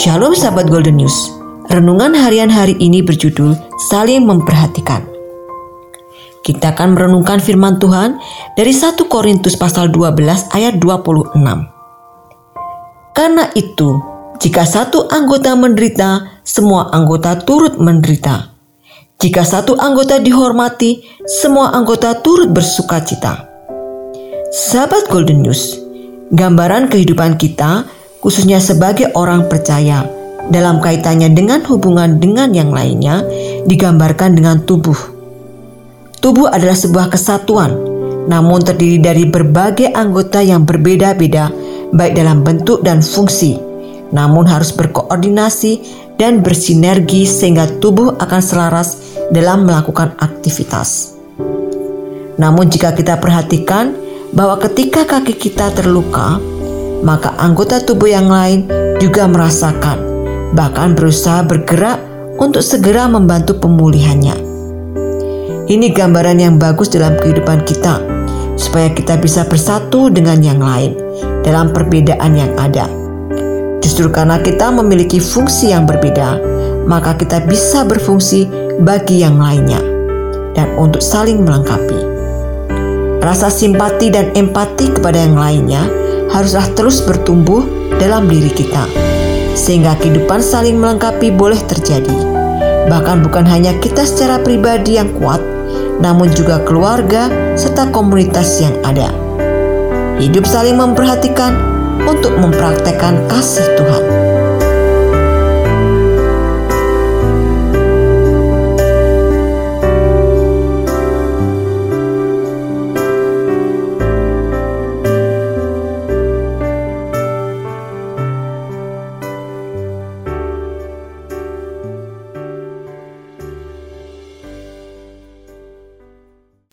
Shalom sahabat Golden News. Renungan harian hari ini berjudul Saling Memperhatikan. Kita akan merenungkan firman Tuhan dari 1 Korintus pasal 12 ayat 26. Karena itu, jika satu anggota menderita, semua anggota turut menderita. Jika satu anggota dihormati, semua anggota turut bersukacita. Sahabat Golden News, gambaran kehidupan kita khususnya sebagai orang percaya dalam kaitannya dengan hubungan dengan yang lainnya digambarkan dengan tubuh. Tubuh adalah sebuah kesatuan, namun terdiri dari berbagai anggota yang berbeda-beda, baik dalam bentuk dan fungsi, namun harus berkoordinasi dan bersinergi sehingga tubuh akan selaras dalam melakukan aktivitas. Namun jika kita perhatikan bahwa ketika kaki kita terluka, maka anggota tubuh yang lain juga merasakan, bahkan berusaha bergerak untuk segera membantu pemulihannya. Ini gambaran yang bagus dalam kehidupan kita, supaya kita bisa bersatu dengan yang lain dalam perbedaan yang ada. Justru karena kita memiliki fungsi yang berbeda, maka kita bisa berfungsi bagi yang lainnya dan untuk saling melengkapi. Rasa simpati dan empati kepada yang lainnya haruslah terus bertumbuh dalam diri kita, sehingga kehidupan saling melengkapi boleh terjadi. Bahkan bukan hanya kita secara pribadi yang kuat, namun juga keluarga serta komunitas yang ada. Hidup saling memperhatikan untuk mempraktekkan kasih Tuhan.